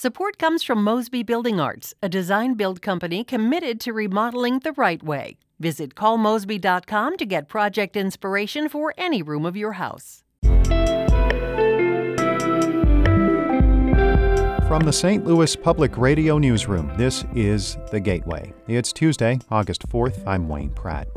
Support comes from Mosby Building Arts, a design-build company committed to remodeling the right way. Visit callmosby.com to get project inspiration for any room of your house. From the St. Louis Public Radio Newsroom, this is The Gateway. It's Tuesday, August 4th. I'm Wayne Pratt.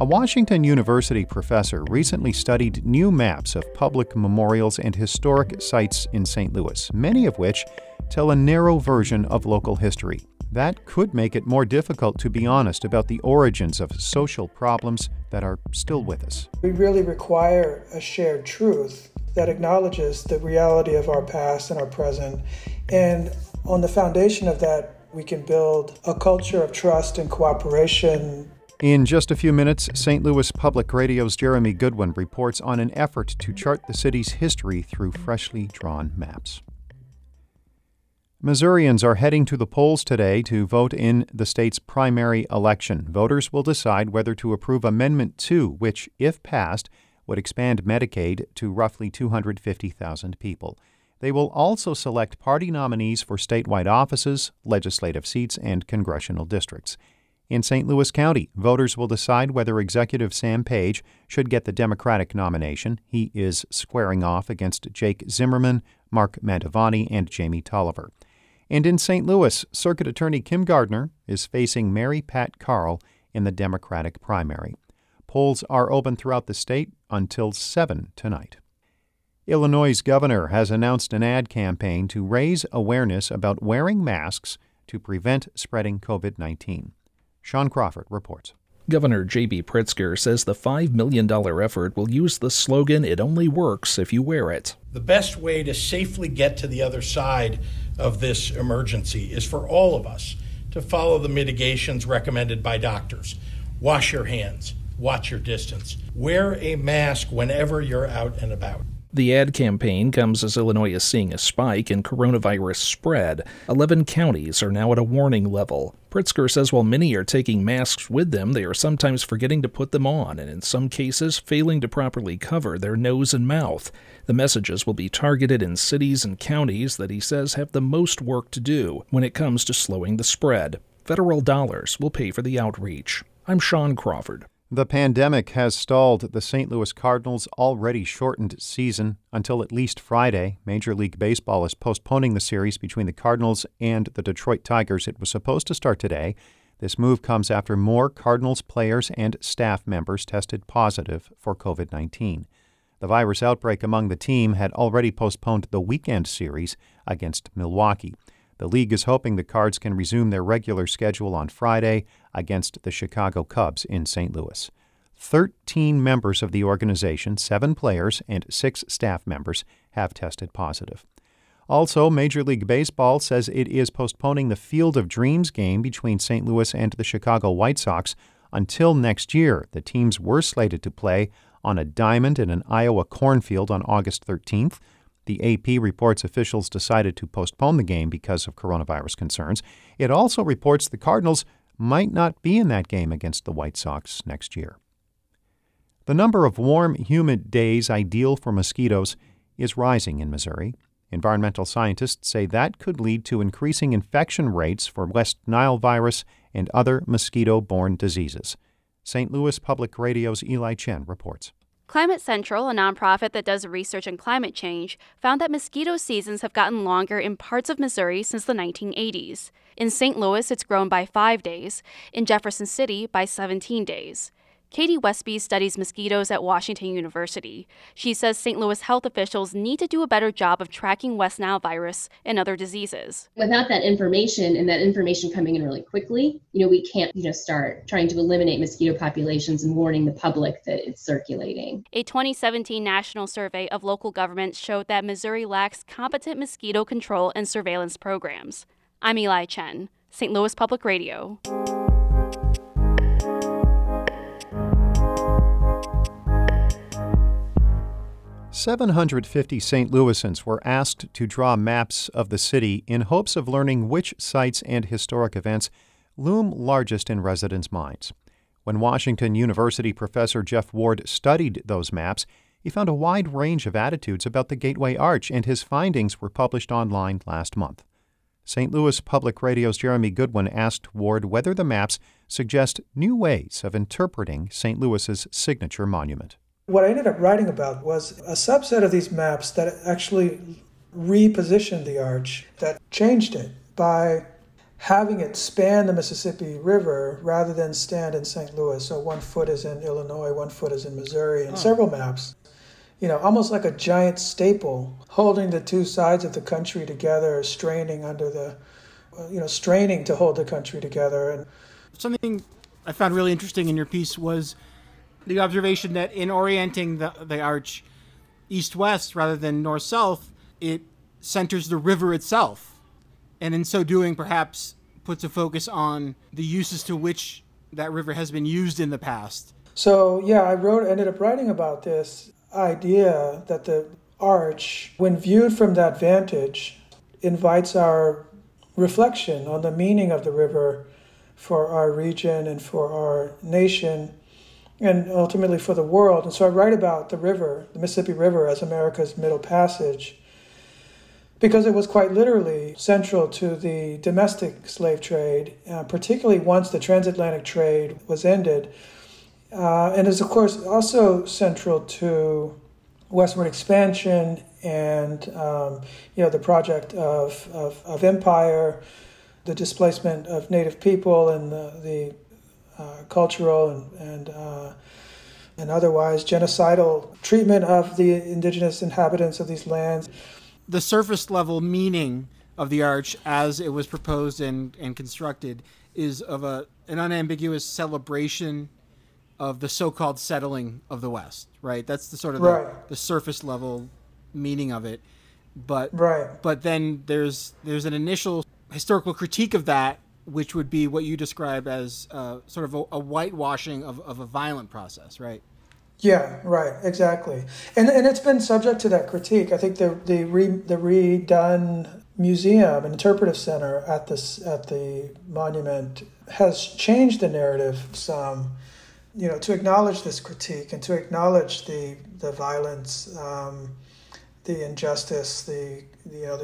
A Washington University professor recently studied new maps of public memorials and historic sites in St. Louis, many of which tell a narrow version of local history. That could make it more difficult to be honest about the origins of social problems that are still with us. We really require a shared truth that acknowledges the reality of our past and our present. And on the foundation of that, we can build a culture of trust and cooperation. In just a few minutes, St. Louis Public Radio's Jeremy Goodwin reports on an effort to chart the city's history through freshly drawn maps. Missourians are heading to the polls today to vote in the state's primary election. Voters will decide whether to approve Amendment 2, which, if passed, would expand Medicaid to roughly 250,000 people. They will also select party nominees for statewide offices, legislative seats, and congressional districts. In St. Louis County, voters will decide whether Executive Sam Page should get the Democratic nomination. He is squaring off against Jake Zimmerman, Mark Mantovani, and Jamie Tolliver. And in St. Louis, Circuit Attorney Kim Gardner is facing Mary Pat Carl in the Democratic primary. Polls are open throughout the state until 7 tonight. Illinois' governor has announced an ad campaign to raise awareness about wearing masks to prevent spreading COVID-19. Sean Crawford reports. Governor J.B. Pritzker says the $5 million effort will use the slogan, "It only works if you wear it." The best way to safely get to the other side of this emergency is for all of us to follow the mitigations recommended by doctors. Wash your hands. Watch your distance. Wear a mask whenever you're out and about. The ad campaign comes as Illinois is seeing a spike in coronavirus spread. 11 counties are now at a warning level. Pritzker says while many are taking masks with them, they are sometimes forgetting to put them on and in some cases failing to properly cover their nose and mouth. The messages will be targeted in cities and counties that he says have the most work to do when it comes to slowing the spread. Federal dollars will pay for the outreach. I'm Sean Crawford. The pandemic has stalled the St. Louis Cardinals' already shortened season until at least Friday. Major League Baseball is postponing the series between the Cardinals and the Detroit Tigers. It was supposed to start today. This move comes after more Cardinals players and staff members tested positive for COVID-19. The virus outbreak among the team had already postponed the weekend series against Milwaukee. The league is hoping the Cards can resume their regular schedule on Friday against the Chicago Cubs in St. Louis. 13 members of the organization, 7 players and 6 staff members, have tested positive. Also, Major League Baseball says it is postponing the Field of Dreams game between St. Louis and the Chicago White Sox until next year. The teams were slated to play on a diamond in an Iowa cornfield on August 13th. The AP reports officials decided to postpone the game because of coronavirus concerns. It also reports the Cardinals might not be in that game against the White Sox next year. The number of warm, humid days ideal for mosquitoes is rising in Missouri. Environmental scientists say that could lead to increasing infection rates for West Nile virus and other mosquito-borne diseases. St. Louis Public Radio's Eli Chen reports. Climate Central, a nonprofit that does research on climate change, found that mosquito seasons have gotten longer in parts of Missouri since the 1980s. In St. Louis, it's grown by 5 days, in Jefferson City by 17 days. Katie Westby studies mosquitoes at Washington University. She says St. Louis health officials need to do a better job of tracking West Nile virus and other diseases. Without that information and that information coming in really quickly, we can't start trying to eliminate mosquito populations and warning the public that it's circulating. A 2017 national survey of local governments showed that Missouri lacks competent mosquito control and surveillance programs. I'm Eli Chen, St. Louis Public Radio. $750 St. Louisans were asked to draw maps of the city in hopes of learning which sites and historic events loom largest in residents' minds. When Washington University professor Jeff Ward studied those maps, he found a wide range of attitudes about the Gateway Arch, and his findings were published online last month. St. Louis Public Radio's Jeremy Goodwin asked Ward whether the maps suggest new ways of interpreting St. Louis's signature monument. What I ended up writing about was a subset of these maps that actually repositioned the arch, that changed it by having it span the Mississippi River rather than stand in St. Louis. So one foot is in Illinois, one foot is in Missouri, and several maps. You know, almost like a giant staple holding the two sides of the country together, straining to hold the country together. And something I found really interesting in your piece was the observation that in orienting the arch east-west rather than north-south, it centers the river itself. And in so doing, perhaps puts a focus on the uses to which that river has been used in the past. So, yeah, I ended up writing about this idea that the arch, when viewed from that vantage, invites our reflection on the meaning of the river for our region and for our nation and ultimately for the world. And so I write about the river, the Mississippi River, as America's middle passage, because it was quite literally central to the domestic slave trade, particularly once the transatlantic trade was ended, and is, of course, also central to westward expansion and the project of empire, the displacement of native people, and the cultural and otherwise genocidal treatment of the indigenous inhabitants of these lands. The surface level meaning of the arch as it was proposed and constructed is of an unambiguous celebration of the so-called settling of the West, right? That's the sort of the surface level meaning of it. But then there's an initial historical critique of that, which would be what you describe as sort of a whitewashing of a violent process, right? Yeah, right, exactly. And it's been subject to that critique. I think the redone museum and interpretive center at the monument has changed the narrative some, to acknowledge this critique and to acknowledge the violence, the injustice, the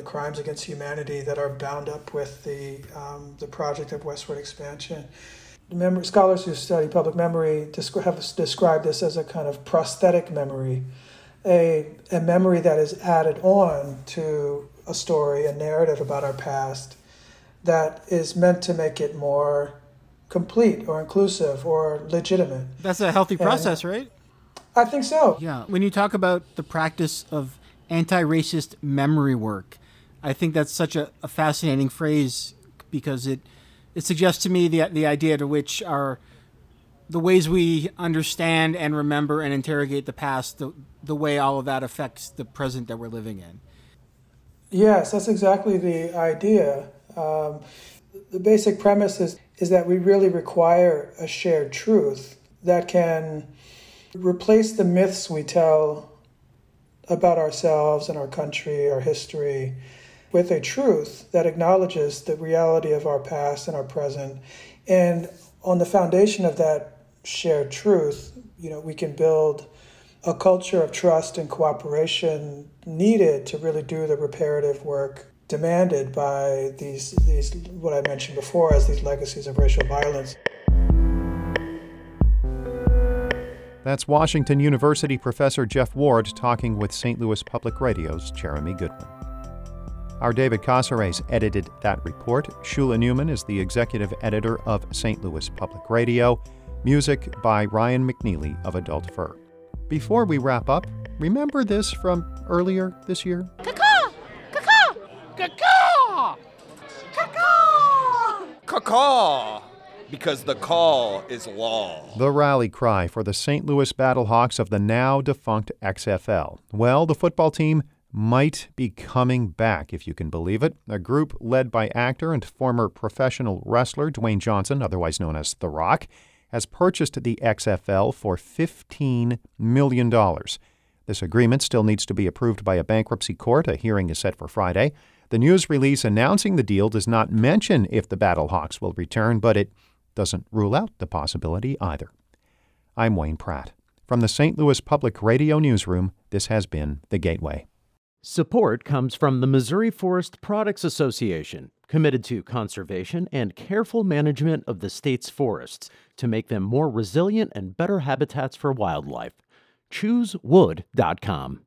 crimes against humanity that are bound up with the project of westward expansion. Scholars who study public memory have described this as a kind of prosthetic memory, a memory that is added on to a story, a narrative about our past that is meant to make it more complete or inclusive or legitimate. That's a healthy process, right? I think so. Yeah. When you talk about the practice of anti-racist memory work, I think that's such a fascinating phrase because it suggests to me the idea to which the ways we understand and remember and interrogate the past, the way all of that affects the present that we're living in. Yes, that's exactly the idea. The basic premise is that we really require a shared truth that can replace the myths we tell about ourselves and our country, our history, with a truth that acknowledges the reality of our past and our present. And on the foundation of that shared truth, we can build a culture of trust and cooperation needed to really do the reparative work demanded by these what I mentioned before as these legacies of racial violence. That's Washington University professor Jeff Ward talking with St. Louis Public Radio's Jeremy Goodman. Our David Casares edited that report. Shula Newman is the executive editor of St. Louis Public Radio. Music by Ryan McNeely of Adult Fur. Before we wrap up, remember this from earlier this year? Caw-caw! Caw-caw! Caw-caw! Caw-caw! Caw-caw! Because the call is law. The rally cry for the St. Louis Battle Hawks of the now-defunct XFL. Well, the football team might be coming back, if you can believe it. A group led by actor and former professional wrestler Dwayne Johnson, otherwise known as The Rock, has purchased the XFL for $15 million. This agreement still needs to be approved by a bankruptcy court. A hearing is set for Friday. The news release announcing the deal does not mention if the Battle Hawks will return, but it doesn't rule out the possibility either. I'm Wayne Pratt. From the St. Louis Public Radio Newsroom, this has been The Gateway. Support comes from the Missouri Forest Products Association, committed to conservation and careful management of the state's forests to make them more resilient and better habitats for wildlife. ChooseWood.com.